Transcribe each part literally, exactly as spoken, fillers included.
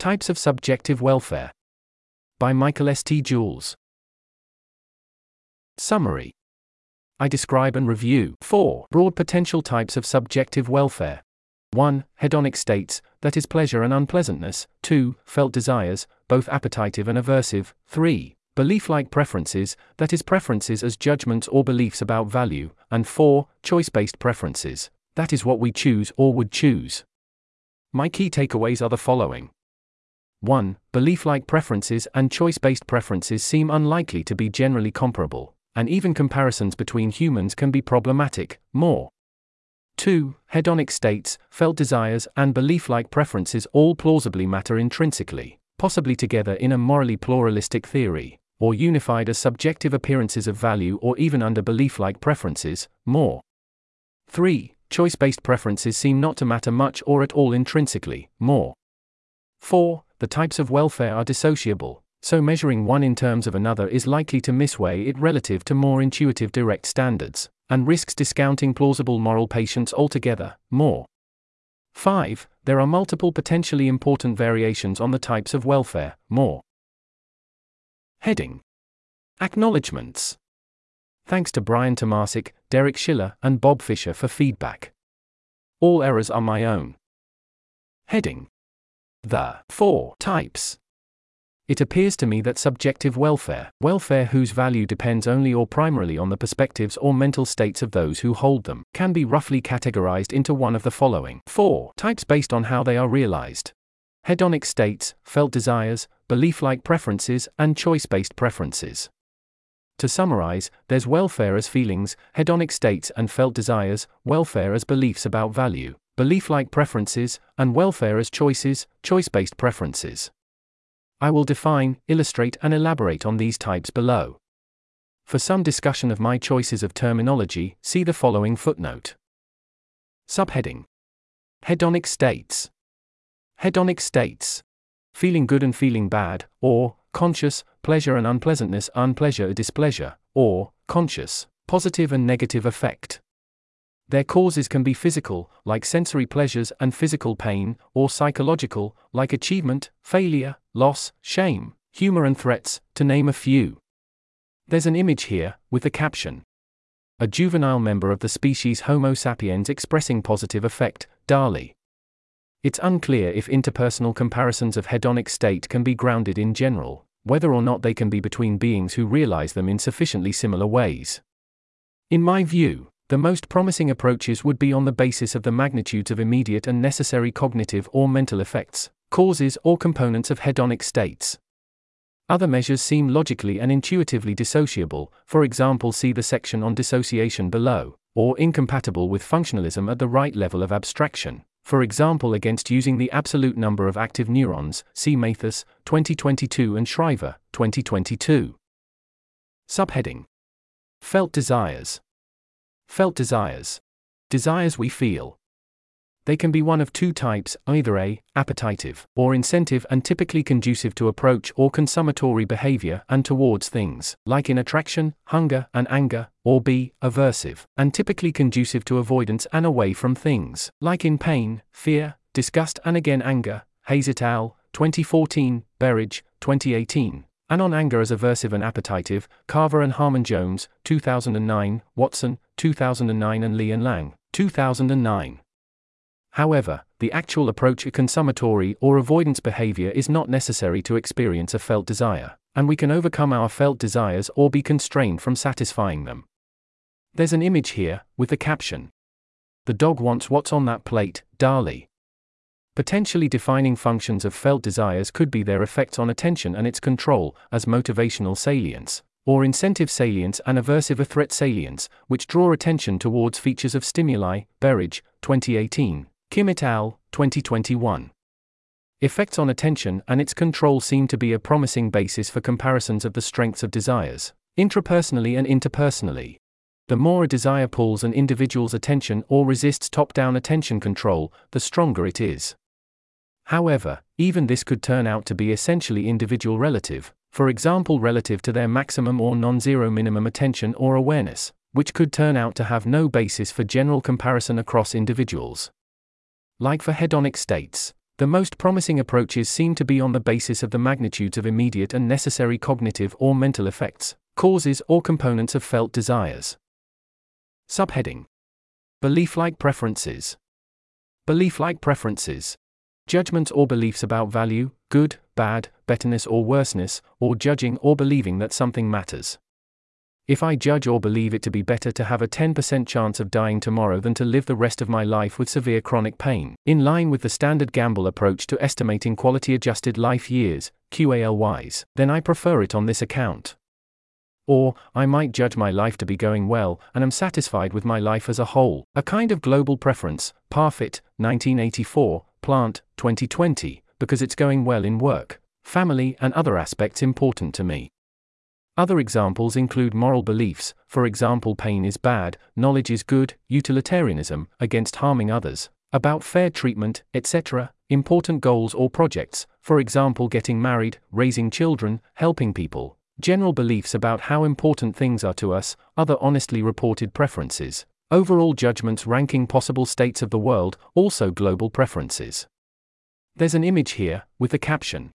Types of Subjective Welfare by Michael Saint Jules. Summary. I describe and review four broad potential types of subjective welfare. one. Hedonic states, that is pleasure and unpleasantness. two. Felt desires, both appetitive and aversive. three. Belief-like preferences, that is preferences as judgments or beliefs about value. And four. Choice-based preferences, that is what we choose or would choose. My key takeaways are the following. one. Belief-like preferences and choice-based preferences seem unlikely to be generally comparable, and even comparisons between humans can be problematic. More. two. Hedonic states, felt desires, and belief-like preferences all plausibly matter intrinsically, possibly together in a morally pluralistic theory, or unified as subjective appearances of value or even under belief-like preferences. More. three. Choice-based preferences seem not to matter much or at all intrinsically. More. four. The types of welfare are dissociable, so measuring one in terms of another is likely to misweigh it relative to more intuitive direct standards, and risks discounting plausible moral patience altogether. More. five. There are multiple potentially important variations on the types of welfare. More. Heading. Acknowledgements. Thanks to Brian Tomasik, Derek Schiller, and Bob Fisher for feedback. All errors are my own. Heading. The four types. It appears to me that subjective welfare, welfare whose value depends only or primarily on the perspectives or mental states of those who hold them, can be roughly categorized into one of the following four types based on how they are realized: hedonic states, felt desires, belief-like preferences, and choice-based preferences. To summarize, there's welfare as feelings, hedonic states and felt desires, welfare as beliefs about value, belief-like preferences, and welfare as choices, choice-based preferences. I will define, illustrate and elaborate on these types below. For some discussion of my choices of terminology, see the following footnote. Subheading. Hedonic states. Hedonic states. Feeling good and feeling bad, or, conscious, pleasure and unpleasantness, unpleasure or displeasure, or, conscious, positive and negative affect. Their causes can be physical, like sensory pleasures and physical pain, or psychological, like achievement, failure, loss, shame, humor and threats, to name a few. There's an image here, with the caption: a juvenile member of the species Homo sapiens expressing positive affect, Dali. It's unclear if interpersonal comparisons of hedonic state can be grounded in general, whether or not they can be between beings who realize them in sufficiently similar ways. In my view, the most promising approaches would be on the basis of the magnitudes of immediate and necessary cognitive or mental effects, causes or components of hedonic states. Other measures seem logically and intuitively dissociable, for example see the section on dissociation below, or incompatible with functionalism at the right level of abstraction, for example against using the absolute number of active neurons, see Mathis, twenty twenty-two and Shriver, twenty twenty-two. Subheading. Felt desires. Felt desires. Desires we feel. They can be one of two types, either a, appetitive, or incentive and typically conducive to approach or consummatory behavior and towards things, like in attraction, hunger, and anger, or b, aversive, and typically conducive to avoidance and away from things, like in pain, fear, disgust and again anger, Hayes et al., twenty fourteen, Berridge, twenty eighteen. And on anger as aversive and appetitive, Carver and Harmon Jones, two thousand nine, Watson, two thousand nine and Lee and Lang, two thousand nine. However, the actual approach to consummatory or avoidance behavior is not necessary to experience a felt desire, and we can overcome our felt desires or be constrained from satisfying them. There's an image here, with the caption: the dog wants what's on that plate, Dali. Potentially defining functions of felt desires could be their effects on attention and its control, as motivational salience, or incentive salience and aversive or threat salience, which draw attention towards features of stimuli, Berridge, twenty eighteen, Kim et al., twenty twenty-one. Effects on attention and its control seem to be a promising basis for comparisons of the strengths of desires, intrapersonally and interpersonally. The more a desire pulls an individual's attention or resists top-down attention control, the stronger it is. However, even this could turn out to be essentially individual relative, for example relative to their maximum or non-zero minimum attention or awareness, which could turn out to have no basis for general comparison across individuals. Like for hedonic states, The most promising approaches seem to be on the basis of the magnitudes of immediate and necessary cognitive or mental effects, causes or components of felt desires. Subheading: Belief-like preferences. Belief-like preferences. Judgments or beliefs about value, good, bad, betterness or worseness, or judging or believing that something matters. If I judge or believe it to be better to have a ten percent chance of dying tomorrow than to live the rest of my life with severe chronic pain, in line with the standard gamble approach to estimating quality-adjusted life years, Q A L Ys, then I prefer it on this account. Or, I might judge my life to be going well, and am satisfied with my life as a whole, a kind of global preference, Parfit, nineteen eighty-four, Plant, twenty twenty, because it's going well in work, family and other aspects important to me. Other examples include moral beliefs, for example pain is bad, knowledge is good, utilitarianism, against harming others, about fair treatment, et cetera, important goals or projects, for example getting married, raising children, helping people, general beliefs about how important things are to us, other honestly reported preferences, overall judgments ranking possible states of the world, also global preferences. There's an image here, with the caption,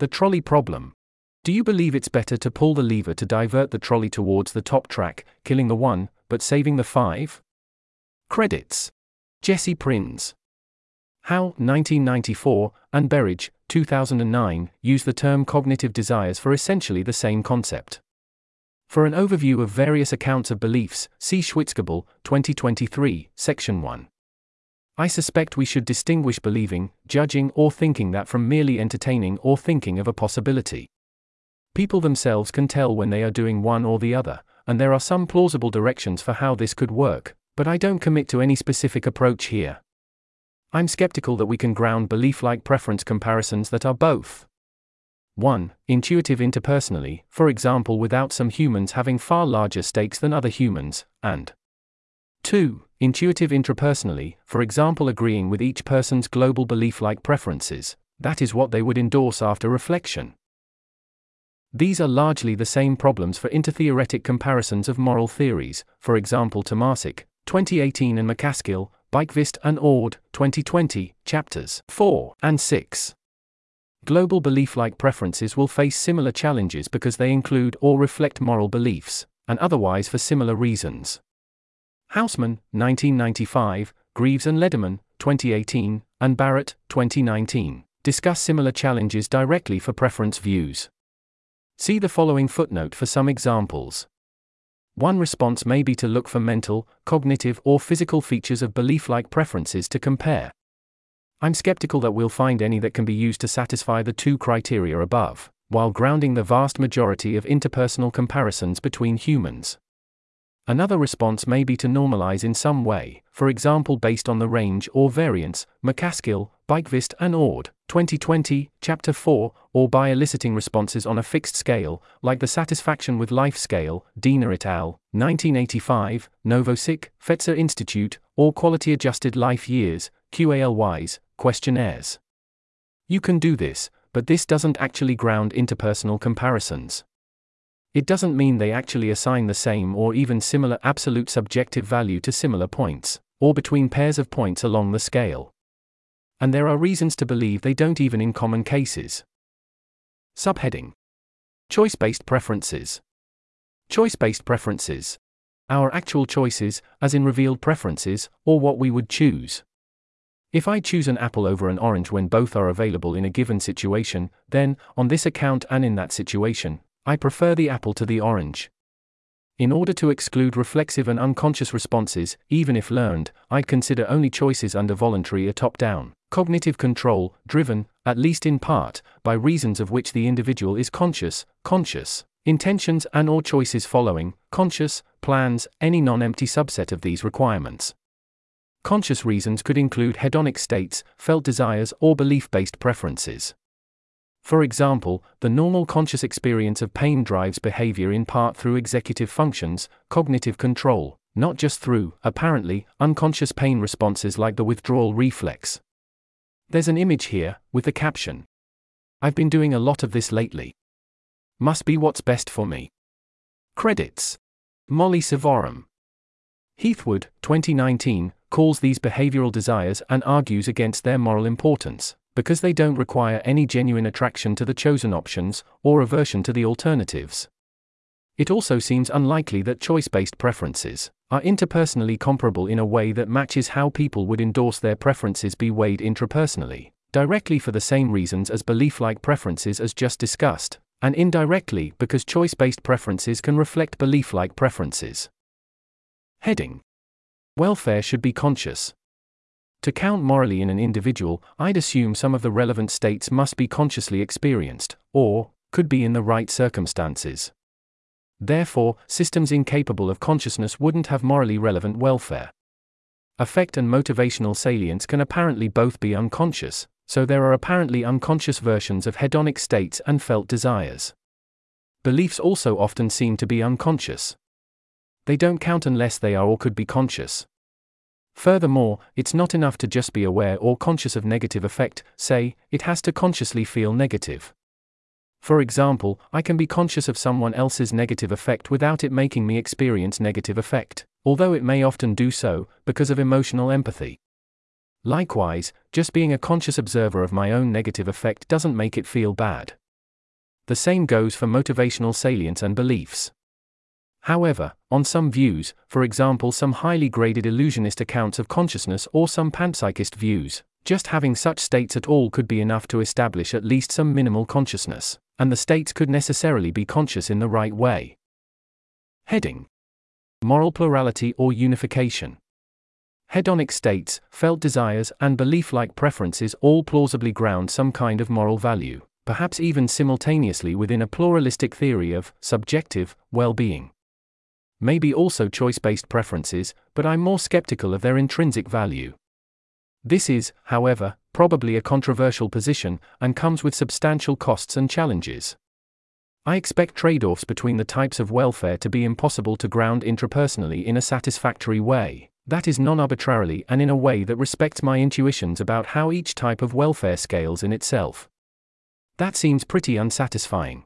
"The trolley problem. Do you believe it's better to pull the lever to divert the trolley towards the top track, killing the one, but saving the five?" Credits: Jesse Prinz, Howe, nineteen ninety-four, and Berridge, two thousand nine, use the term cognitive desires for essentially the same concept. For an overview of various accounts of beliefs, see Schwitzgebel, twenty twenty-three, Section one. I suspect we should distinguish believing, judging or thinking that from merely entertaining or thinking of a possibility. People themselves can tell when they are doing one or the other, and there are some plausible directions for how this could work, but I don't commit to any specific approach here. I'm skeptical that we can ground belief-like preference comparisons that are both one. Intuitive interpersonally, for example without some humans having far larger stakes than other humans, and two. Intuitive intrapersonally, for example agreeing with each person's global belief-like preferences, that is what they would endorse after reflection. These are largely the same problems for intertheoretic comparisons of moral theories, for example Tomasik, twenty eighteen and MacAskill, Bykvist and Ord, twenty twenty, Chapters four and six. Global belief-like preferences will face similar challenges because they include or reflect moral beliefs, and otherwise for similar reasons. Hausman, nineteen ninety-five, Greaves and Lederman, twenty eighteen, and Barrett, twenty nineteen, discuss similar challenges directly for preference views. See the following footnote for some examples. One response may be to look for mental, cognitive or physical features of belief-like preferences to compare. I'm skeptical that we'll find any that can be used to satisfy the two criteria above, while grounding the vast majority of interpersonal comparisons between humans. Another response may be to normalize in some way, for example based on the range or variance, MacAskill, Bykvist and Ord, twenty twenty, Chapter four, or by eliciting responses on a fixed scale, like the Satisfaction with Life Scale, Diener et al., nineteen eighty-five, Novosik, Fetzer Institute, or Quality Adjusted Life Years, Q A L Ys, questionnaires. You can do this, but this doesn't actually ground interpersonal comparisons. It doesn't mean they actually assign the same or even similar absolute subjective value to similar points, or between pairs of points along the scale. And there are reasons to believe they don't even in common cases. Subheading: Choice-based preferences. Choice-based preferences. Our actual choices, as in revealed preferences, or what we would choose. If I choose an apple over an orange when both are available in a given situation, then, on this account and in that situation, I prefer the apple to the orange. In order to exclude reflexive and unconscious responses, even if learned, I'd consider only choices under voluntary or top-down cognitive control, driven, at least in part, by reasons of which the individual is conscious, conscious, intentions and or choices following, conscious, plans, any non-empty subset of these requirements. Conscious reasons could include hedonic states, felt desires or belief-based preferences. For example, the normal conscious experience of pain drives behavior in part through executive functions, cognitive control, not just through, apparently, unconscious pain responses like the withdrawal reflex. There's an image here, with the caption, "I've been doing a lot of this lately. Must be what's best for me." Credits: Molly Savorum. Heathwood, twenty nineteen, calls these behavioral desires and argues against their moral importance, because they don't require any genuine attraction to the chosen options, or aversion to the alternatives. It also seems unlikely that choice-based preferences are interpersonally comparable in a way that matches how people would endorse their preferences be weighed intrapersonally, directly for the same reasons as belief-like preferences as just discussed, and indirectly because choice-based preferences can reflect belief-like preferences. Heading: Welfare should be conscious. To count morally in an individual, I'd assume some of the relevant states must be consciously experienced, or could be in the right circumstances. Therefore, systems incapable of consciousness wouldn't have morally relevant welfare. Affect and motivational salience can apparently both be unconscious, so there are apparently unconscious versions of hedonic states and felt desires. Beliefs also often seem to be unconscious. They don't count unless they are or could be conscious. Furthermore, it's not enough to just be aware or conscious of negative affect, say, it has to consciously feel negative. For example, I can be conscious of someone else's negative affect without it making me experience negative affect, although it may often do so, because of emotional empathy. Likewise, just being a conscious observer of my own negative affect doesn't make it feel bad. The same goes for motivational salience and beliefs. However, on some views, for example some highly graded illusionist accounts of consciousness or some panpsychist views, just having such states at all could be enough to establish at least some minimal consciousness, and the states could necessarily be conscious in the right way. Heading: Moral plurality or unification. Hedonic states, felt desires, and belief-like preferences all plausibly ground some kind of moral value, perhaps even simultaneously within a pluralistic theory of subjective well-being. Maybe also choice-based preferences, but I'm more skeptical of their intrinsic value. This is, however, probably a controversial position, and comes with substantial costs and challenges. I expect trade-offs between the types of welfare to be impossible to ground intrapersonally in a satisfactory way, that is non-arbitrarily and in a way that respects my intuitions about how each type of welfare scales in itself. That seems pretty unsatisfying.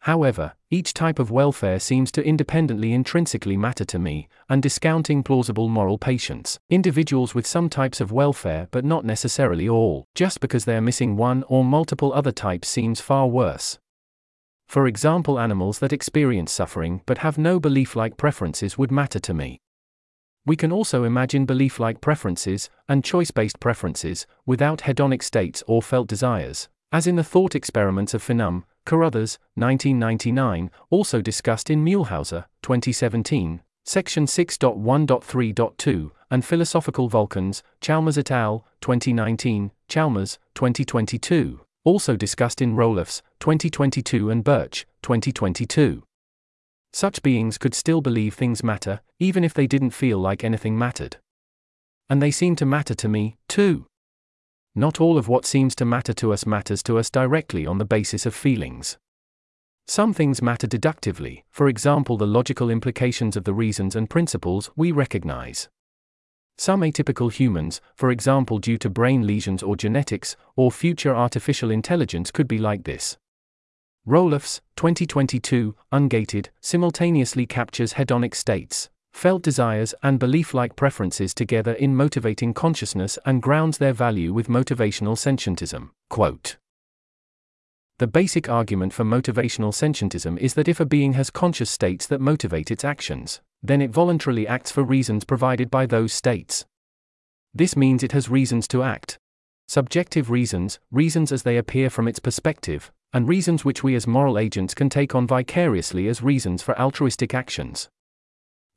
However, each type of welfare seems to independently intrinsically matter to me, and discounting plausible moral patience, individuals with some types of welfare but not necessarily all, just because they're missing one or multiple other types seems far worse. For example, animals that experience suffering but have no belief-like preferences would matter to me. We can also imagine belief-like preferences, and choice-based preferences, without hedonic states or felt desires, as in the thought experiments of Phenom, Carruthers, nineteen ninety-nine, also discussed in Mühlhauser, twenty seventeen, section six point one point three point two, and Philosophical Vulcans, Chalmers et al., twenty nineteen, Chalmers, twenty twenty-two, also discussed in Roloffs, twenty twenty-two and Birch, twenty twenty-two. Such beings could still believe things matter, even if they didn't feel like anything mattered. And they seem to matter to me, too. Not all of what seems to matter to us matters to us directly on the basis of feelings. Some things matter deductively, for example the logical implications of the reasons and principles we recognize. Some atypical humans, for example due to brain lesions or genetics, or future artificial intelligence could be like this. Roloffs, twenty twenty-two, ungated, simultaneously captures hedonic states, felt desires and belief-like preferences together in motivating consciousness and grounds their value with motivational sentientism. Quote, the basic argument for motivational sentientism is that if a being has conscious states that motivate its actions, then it voluntarily acts for reasons provided by those states. This means it has reasons to act. Subjective reasons, reasons as they appear from its perspective, and reasons which we as moral agents can take on vicariously as reasons for altruistic actions.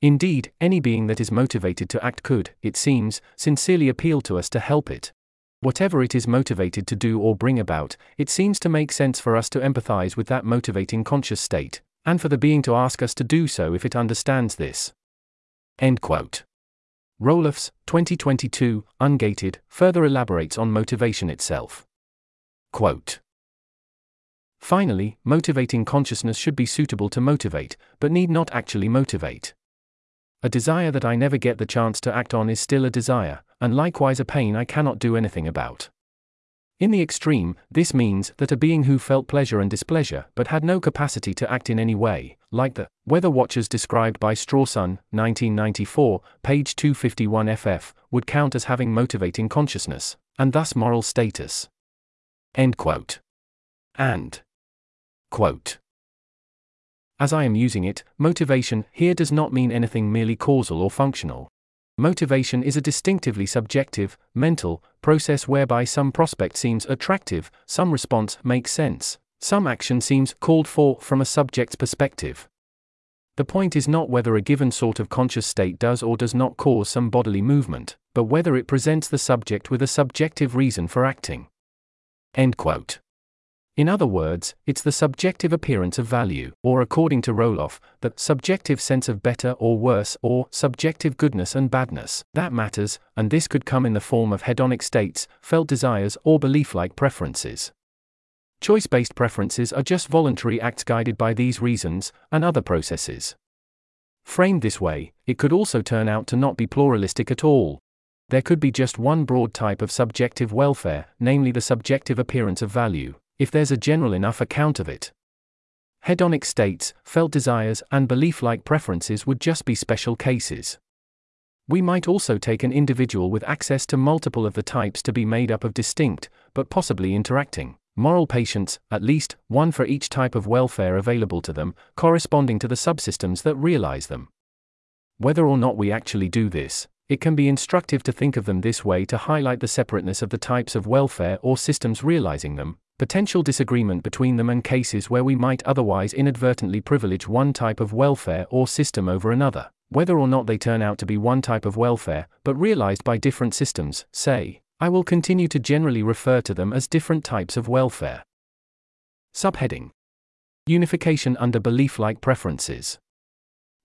Indeed, any being that is motivated to act could, it seems, sincerely appeal to us to help it. Whatever it is motivated to do or bring about, it seems to make sense for us to empathize with that motivating conscious state, and for the being to ask us to do so if it understands this. End quote. Roloffs, twenty twenty-two, ungated, further elaborates on motivation itself. Quote, finally, motivating consciousness should be suitable to motivate, but need not actually motivate. A desire that I never get the chance to act on is still a desire, and likewise a pain I cannot do anything about. In the extreme, this means that a being who felt pleasure and displeasure but had no capacity to act in any way, like the weather watchers described by Strawson, nineteen ninety-four, page two fifty-one ff, would count as having motivating consciousness, and thus moral status. End quote. And. Quote. As I am using it, motivation here does not mean anything merely causal or functional. Motivation is a distinctively subjective, mental, process whereby some prospect seems attractive, some response makes sense, some action seems called for from a subject's perspective. The point is not whether a given sort of conscious state does or does not cause some bodily movement, but whether it presents the subject with a subjective reason for acting. End quote. In other words, it's the subjective appearance of value, or according to Roloff, the subjective sense of better or worse, or subjective goodness and badness, that matters, and this could come in the form of hedonic states, felt desires, or belief-like preferences. Choice-based preferences are just voluntary acts guided by these reasons, and other processes. Framed this way, it could also turn out to not be pluralistic at all. There could be just one broad type of subjective welfare, namely the subjective appearance of value, if there's a general enough account of it. Hedonic states, felt desires, and belief-like preferences would just be special cases. We might also take an individual with access to multiple of the types to be made up of distinct, but possibly interacting, moral patients, at least one for each type of welfare available to them, corresponding to the subsystems that realize them. Whether or not we actually do this, it can be instructive to think of them this way to highlight the separateness of the types of welfare or systems realizing them, potential disagreement between them, and cases where we might otherwise inadvertently privilege one type of welfare or system over another, whether or not they turn out to be one type of welfare, but realized by different systems, say. I will continue to generally refer to them as different types of welfare. Subheading. Unification under belief-like preferences.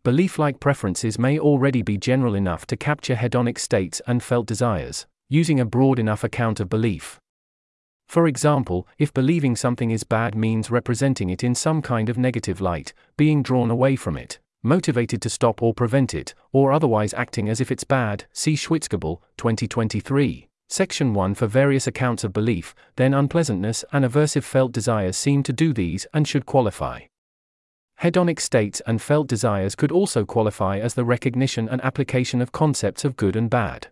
Belief-like preferences may already be general enough to capture hedonic states and felt desires, using a broad enough account of belief. For example, if believing something is bad means representing it in some kind of negative light, being drawn away from it, motivated to stop or prevent it, or otherwise acting as if it's bad, see Schwitzgebel, twenty twenty-three, Section one for various accounts of belief, then unpleasantness and aversive felt desires seem to do these and should qualify. Hedonic states and felt desires could also qualify as the recognition and application of concepts of good and bad.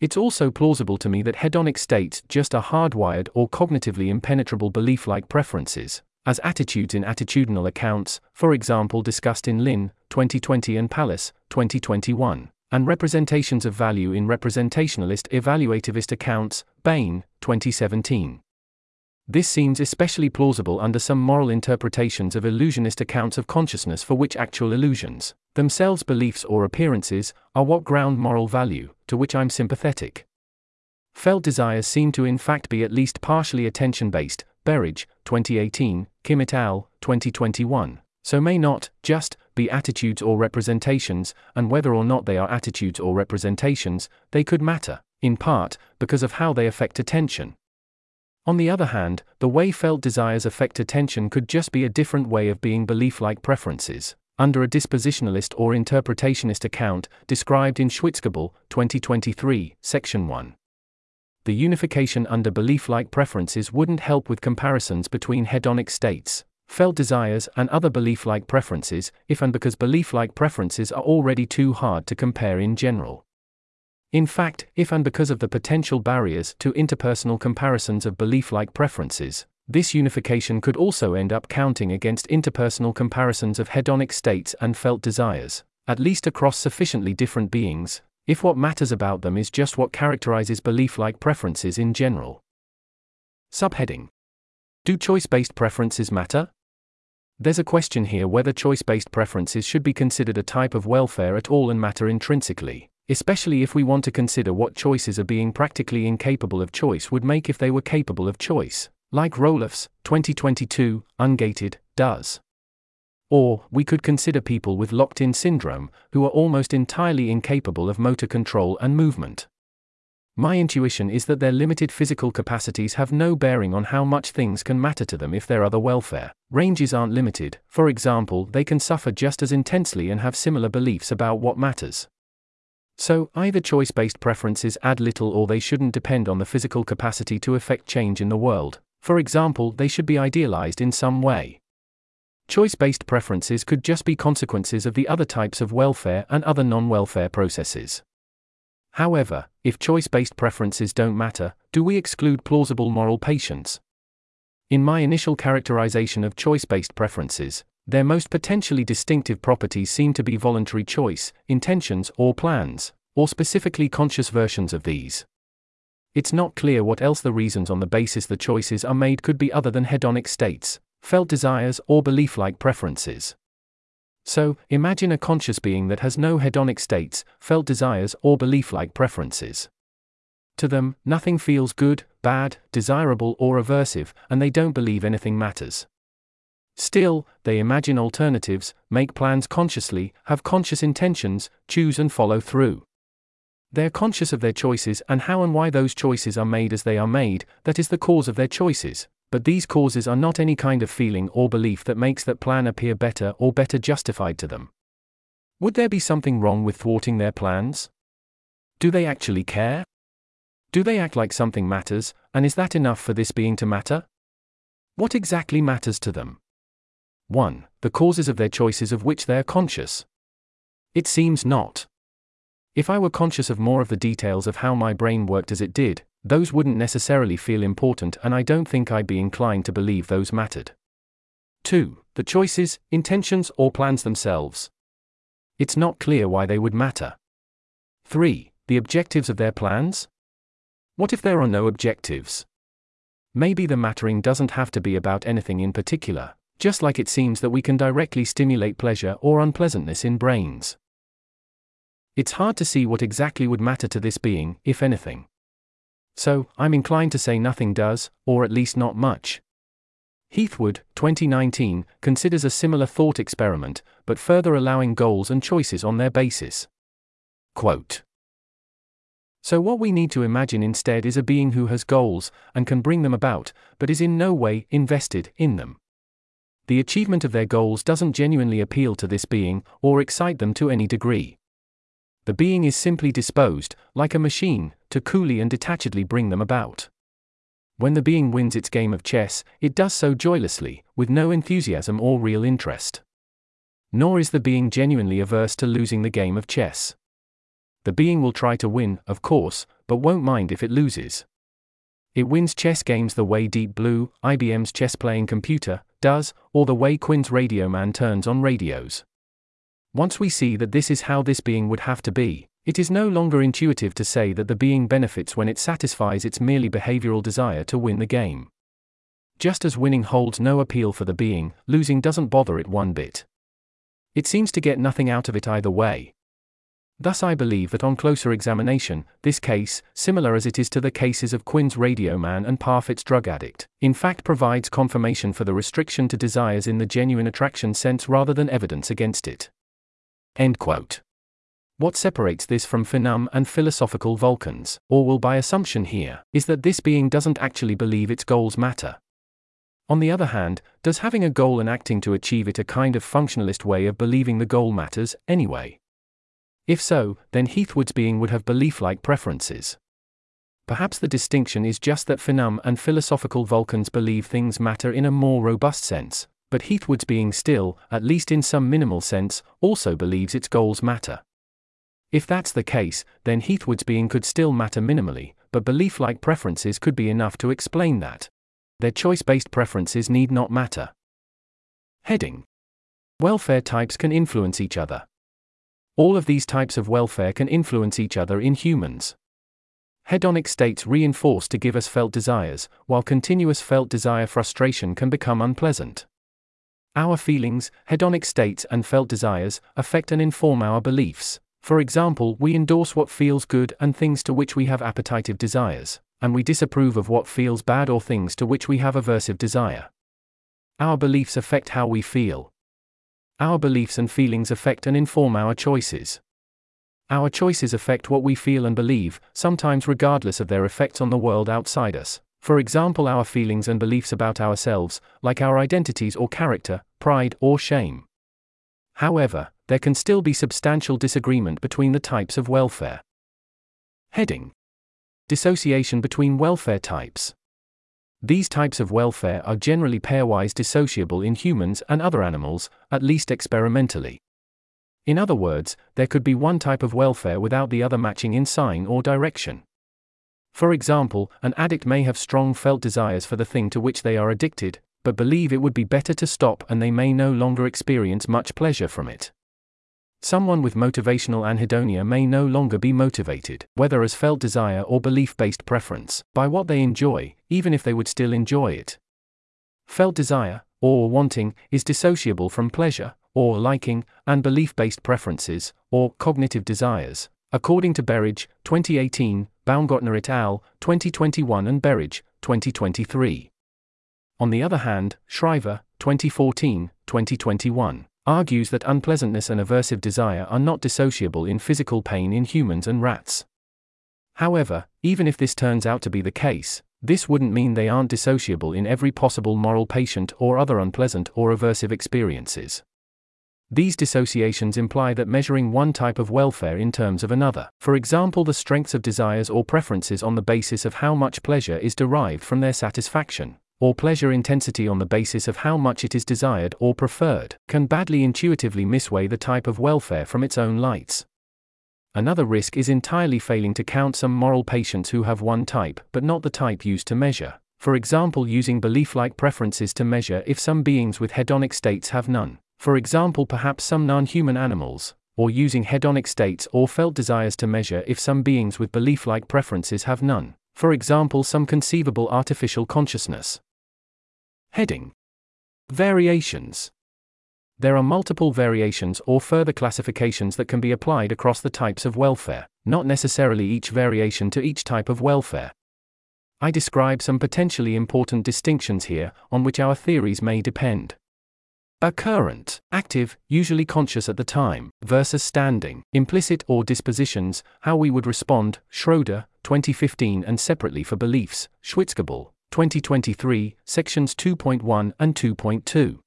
It's also plausible to me that hedonic states just are hardwired or cognitively impenetrable belief-like preferences, as attitudes in attitudinal accounts, for example discussed in Lynn, twenty twenty and Pallas, twenty twenty-one, and representations of value in representationalist evaluativist accounts, Bain, twenty seventeen. This seems especially plausible under some moral interpretations of illusionist accounts of consciousness for which actual illusions, themselves beliefs or appearances, are what ground moral value, to which I'm sympathetic. Felt desires seem to in fact be at least partially attention-based, Berridge, twenty eighteen, Kim et al., twenty twenty-one, so may not, just, be attitudes or representations, and whether or not they are attitudes or representations, they could matter, in part, because of how they affect attention. On the other hand, the way felt desires affect attention could just be a different way of being belief-like preferences, under a dispositionalist or interpretationist account, described in Schwitzgebel, twenty twenty-three, Section one. The unification under belief-like preferences wouldn't help with comparisons between hedonic states, felt desires and other belief-like preferences, if and because belief-like preferences are already too hard to compare in general. In fact, if and because of the potential barriers to interpersonal comparisons of belief-like preferences, this unification could also end up counting against interpersonal comparisons of hedonic states and felt desires, at least across sufficiently different beings, if what matters about them is just what characterizes belief-like preferences in general. Subheading. Do choice-based preferences matter? There's a question here whether choice-based preferences should be considered a type of welfare at all and matter intrinsically, especially if we want to consider what choices a being practically incapable of choice would make if they were capable of choice, like Roloffs, twenty twenty-two, Ungated, does. Or, we could consider people with locked-in syndrome, who are almost entirely incapable of motor control and movement. My intuition is that their limited physical capacities have no bearing on how much things can matter to them if their other welfare ranges aren't limited. For example, they can suffer just as intensely and have similar beliefs about what matters. So, either choice-based preferences add little or they shouldn't depend on the physical capacity to effect change in the world. For example, they should be idealized in some way. Choice-based preferences could just be consequences of the other types of welfare and other non-welfare processes. However, if choice-based preferences don't matter, do we exclude plausible moral patience? In my initial characterization of choice-based preferences, their most potentially distinctive properties seem to be voluntary choice, intentions or plans, or specifically conscious versions of these. It's not clear what else the reasons on the basis the choices are made could be other than hedonic states, felt desires or belief-like preferences. So, imagine a conscious being that has no hedonic states, felt desires or belief-like preferences. To them, nothing feels good, bad, desirable or aversive, and they don't believe anything matters. Still, they imagine alternatives, make plans consciously, have conscious intentions, choose and follow through. They're conscious of their choices and how and why those choices are made as they are made, that is the cause of their choices, but these causes are not any kind of feeling or belief that makes that plan appear better or better justified to them. Would there be something wrong with thwarting their plans? Do they actually care? Do they act like something matters, and is that enough for this being to matter? What exactly matters to them? one. The causes of their choices of which they are conscious. It seems not. If I were conscious of more of the details of how my brain worked as it did, those wouldn't necessarily feel important and I don't think I'd be inclined to believe those mattered. two. The choices, intentions or plans themselves. It's not clear why they would matter. three. The objectives of their plans? What if there are no objectives? Maybe the mattering doesn't have to be about anything in particular, just like it seems that we can directly stimulate pleasure or unpleasantness in brains. It's hard to see what exactly would matter to this being, if anything. So, I'm inclined to say nothing does, or at least not much. Heathwood, twenty nineteen, considers a similar thought experiment, but further allowing goals and choices on their basis. Quote. So what we need to imagine instead is a being who has goals, and can bring them about, but is in no way invested in them. The achievement of their goals doesn't genuinely appeal to this being, or excite them to any degree. The being is simply disposed, like a machine, to coolly and detachedly bring them about. When the being wins its game of chess, it does so joylessly, with no enthusiasm or real interest. Nor is the being genuinely averse to losing the game of chess. The being will try to win, of course, but won't mind if it loses. It wins chess games the way Deep Blue, I B M's chess-playing computer, does, or the way Quinn's Radio Man turns on radios. Once we see that this is how this being would have to be, it is no longer intuitive to say that the being benefits when it satisfies its merely behavioral desire to win the game. Just as winning holds no appeal for the being, losing doesn't bother it one bit. It seems to get nothing out of it either way. Thus I believe that on closer examination, this case, similar as it is to the cases of Quinn's Radio Man and Parfit's drug addict, in fact provides confirmation for the restriction to desires in the genuine attraction sense rather than evidence against it. End quote. What separates this from Phenom and philosophical Vulcans, or will by assumption here, is that this being doesn't actually believe its goals matter. On the other hand, does having a goal and acting to achieve it a kind of functionalist way of believing the goal matters, anyway? If so, then Heathwood's being would have belief-like preferences. Perhaps the distinction is just that Phenom and philosophical Vulcans believe things matter in a more robust sense. But Heathwood's being still, at least in some minimal sense, also believes its goals matter. If that's the case, then Heathwood's being could still matter minimally, but belief-like preferences could be enough to explain that. Their choice-based preferences need not matter. Heading. Welfare types can influence each other. All of these types of welfare can influence each other in humans. Hedonic states reinforce to give us felt desires, while continuous felt desire frustration can become unpleasant. Our feelings, hedonic states and felt desires, affect and inform our beliefs. For example, we endorse what feels good and things to which we have appetitive desires, and we disapprove of what feels bad or things to which we have aversive desire. Our beliefs affect how we feel. Our beliefs and feelings affect and inform our choices. Our choices affect what we feel and believe, sometimes regardless of their effects on the world outside us. For example, our feelings and beliefs about ourselves, like our identities or character, pride or shame. However, there can still be substantial disagreement between the types of welfare. Heading. Dissociation between welfare types. These types of welfare are generally pairwise dissociable in humans and other animals, at least experimentally. In other words, there could be one type of welfare without the other matching in sign or direction. For example, an addict may have strong felt desires for the thing to which they are addicted, but believe it would be better to stop, and they may no longer experience much pleasure from it. Someone with motivational anhedonia may no longer be motivated, whether as felt desire or belief-based preference, by what they enjoy, even if they would still enjoy it. Felt desire, or wanting, is dissociable from pleasure, or liking, and belief-based preferences, or cognitive desires, according to Berridge, twenty eighteen, Baumgartner et al., twenty twenty-one, and Berridge, twenty twenty-three. On the other hand, Shriver, twenty fourteen, twenty twenty-one, argues that unpleasantness and aversive desire are not dissociable in physical pain in humans and rats. However, even if this turns out to be the case, this wouldn't mean they aren't dissociable in every possible moral patient or other unpleasant or aversive experiences. These dissociations imply that measuring one type of welfare in terms of another, for example the strengths of desires or preferences on the basis of how much pleasure is derived from their satisfaction, or pleasure intensity on the basis of how much it is desired or preferred, can badly intuitively misweigh the type of welfare from its own lights. Another risk is entirely failing to count some moral patients who have one type but not the type used to measure, for example using belief-like preferences to measure if some beings with hedonic states have none, for example perhaps some non-human animals, or using hedonic states or felt desires to measure if some beings with belief-like preferences have none, for example some conceivable artificial consciousness. Heading: Variations. There are multiple variations or further classifications that can be applied across the types of welfare, not necessarily each variation to each type of welfare. I describe some potentially important distinctions here, on which our theories may depend. Occurrent, active, usually conscious at the time, versus standing, implicit or dispositions, how we would respond, Schroeder, twenty fifteen, and separately for beliefs, Schwitzgebel, twenty twenty-three, sections two point one and two point two.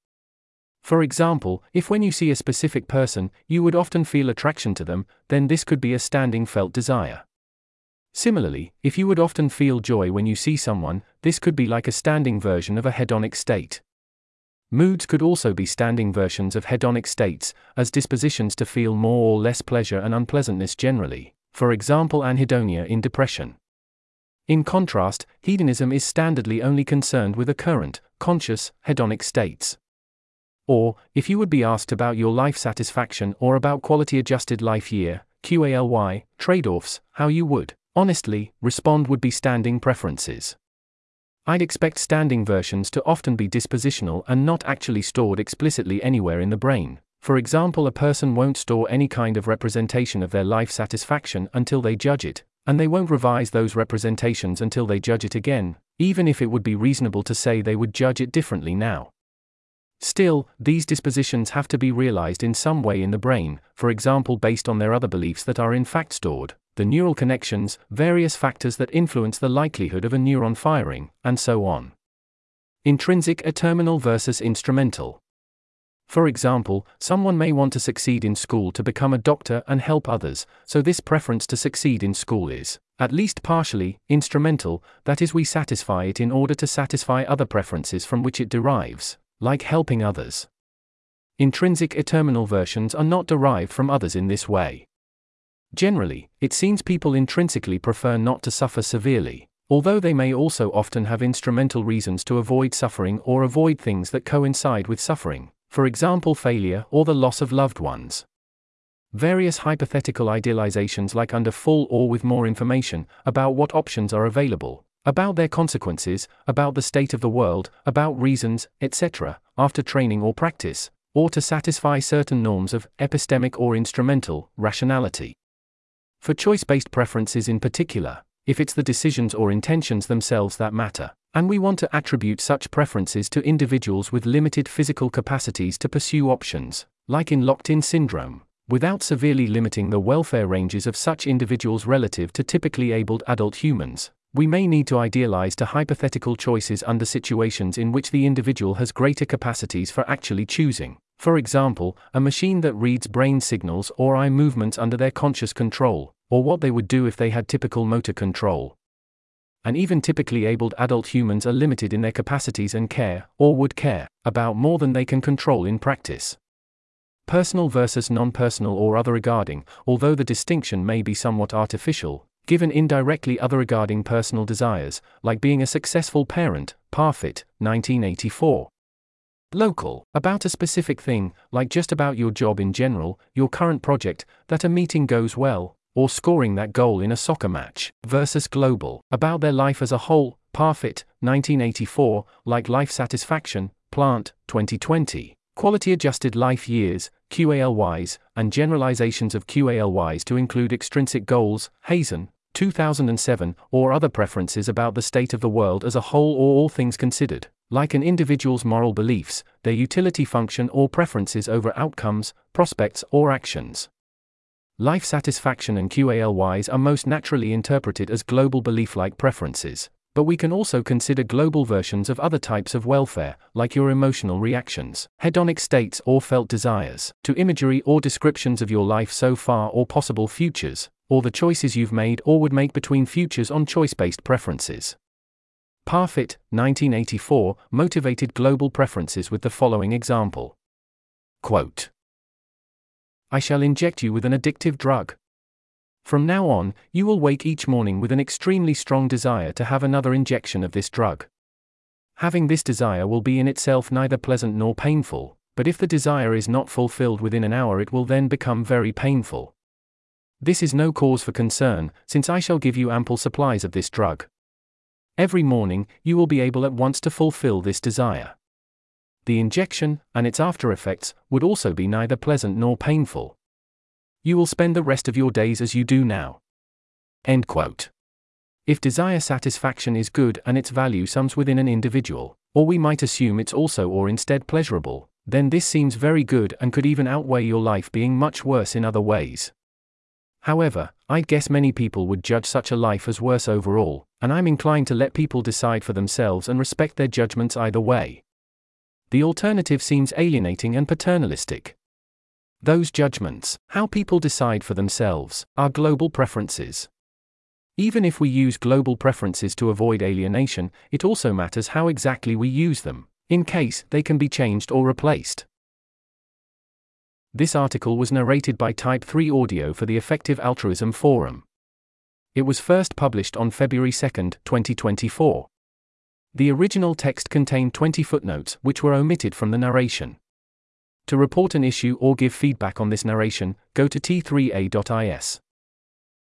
For example, if when you see a specific person, you would often feel attraction to them, then this could be a standing felt desire. Similarly, if you would often feel joy when you see someone, this could be like a standing version of a hedonic state. Moods could also be standing versions of hedonic states, as dispositions to feel more or less pleasure and unpleasantness generally, for example anhedonia in depression. In contrast, hedonism is standardly only concerned with occurrent, conscious, hedonic states. Or, if you would be asked about your life satisfaction or about quality-adjusted life year, Q A L Y, trade-offs, how you would, honestly, respond would be standing preferences. I'd expect standing versions to often be dispositional and not actually stored explicitly anywhere in the brain. For example, a person won't store any kind of representation of their life satisfaction until they judge it, and they won't revise those representations until they judge it again, even if it would be reasonable to say they would judge it differently now. Still, these dispositions have to be realized in some way in the brain, for example based on their other beliefs that are in fact stored, the neural connections, various factors that influence the likelihood of a neuron firing, and so on. Intrinsic aterminal versus instrumental. For example, someone may want to succeed in school to become a doctor and help others, so this preference to succeed in school is, at least partially, instrumental, that is, we satisfy it in order to satisfy other preferences from which it derives, like helping others. Intrinsic aterminal versions are not derived from others in this way. Generally, it seems people intrinsically prefer not to suffer severely, although they may also often have instrumental reasons to avoid suffering or avoid things that coincide with suffering, for example failure or the loss of loved ones. Various hypothetical idealizations, like under full or with more information, about what options are available, about their consequences, about the state of the world, about reasons, et cetera, after training or practice, or to satisfy certain norms of epistemic or instrumental rationality. For choice-based preferences in particular, if it's the decisions or intentions themselves that matter, and we want to attribute such preferences to individuals with limited physical capacities to pursue options, like in locked-in syndrome, without severely limiting the welfare ranges of such individuals relative to typically abled adult humans, we may need to idealize to hypothetical choices under situations in which the individual has greater capacities for actually choosing, for example, a machine that reads brain signals or eye movements under their conscious control, or what they would do if they had typical motor control. And even typically abled adult humans are limited in their capacities and care, or would care, about more than they can control in practice. personal versus non-personal or other regarding, although the distinction may be somewhat artificial, given indirectly other regarding personal desires, like being a successful parent, Parfit, nineteen eighty-four. Local, about a specific thing, like just about your job in general, your current project, that a meeting goes well, or scoring that goal in a soccer match. Versus global, about their life as a whole, Parfit, nineteen eighty-four, like life satisfaction, Plant, twenty twenty. Quality-adjusted life years, Q A L Ys, and generalizations of Q A L Ys to include extrinsic goals, Hayes, two thousand seven, or other preferences about the state of the world as a whole or all things considered, like an individual's moral beliefs, their utility function or preferences over outcomes, prospects or actions. Life satisfaction and Q A L Ys are most naturally interpreted as global belief-like preferences, but we can also consider global versions of other types of welfare, like your emotional reactions, hedonic states or felt desires, to imagery or descriptions of your life so far or possible futures, or the choices you've made or would make between futures on choice-based preferences. Parfit, nineteen eighty-four, motivated global preferences with the following example. Quote, "I shall inject you with an addictive drug. From now on, you will wake each morning with an extremely strong desire to have another injection of this drug. Having this desire will be in itself neither pleasant nor painful, but if the desire is not fulfilled within an hour it will then become very painful. This is no cause for concern, since I shall give you ample supplies of this drug. Every morning, you will be able at once to fulfill this desire. The injection, and its after effects, would also be neither pleasant nor painful. You will spend the rest of your days as you do now." End quote. If desire satisfaction is good and its value sums within an individual, or we might assume it's also or instead pleasurable, then this seems very good and could even outweigh your life being much worse in other ways. However, I guess many people would judge such a life as worse overall, and I'm inclined to let people decide for themselves and respect their judgments either way. The alternative seems alienating and paternalistic. Those judgments, how people decide for themselves, are global preferences. Even if we use global preferences to avoid alienation, it also matters how exactly we use them, in case they can be changed or replaced. This article was narrated by Type three Audio for the Effective Altruism Forum. It was first published on February second, twenty twenty-four. The original text contained twenty footnotes which were omitted from the narration. To report an issue or give feedback on this narration, go to T three A dot I S.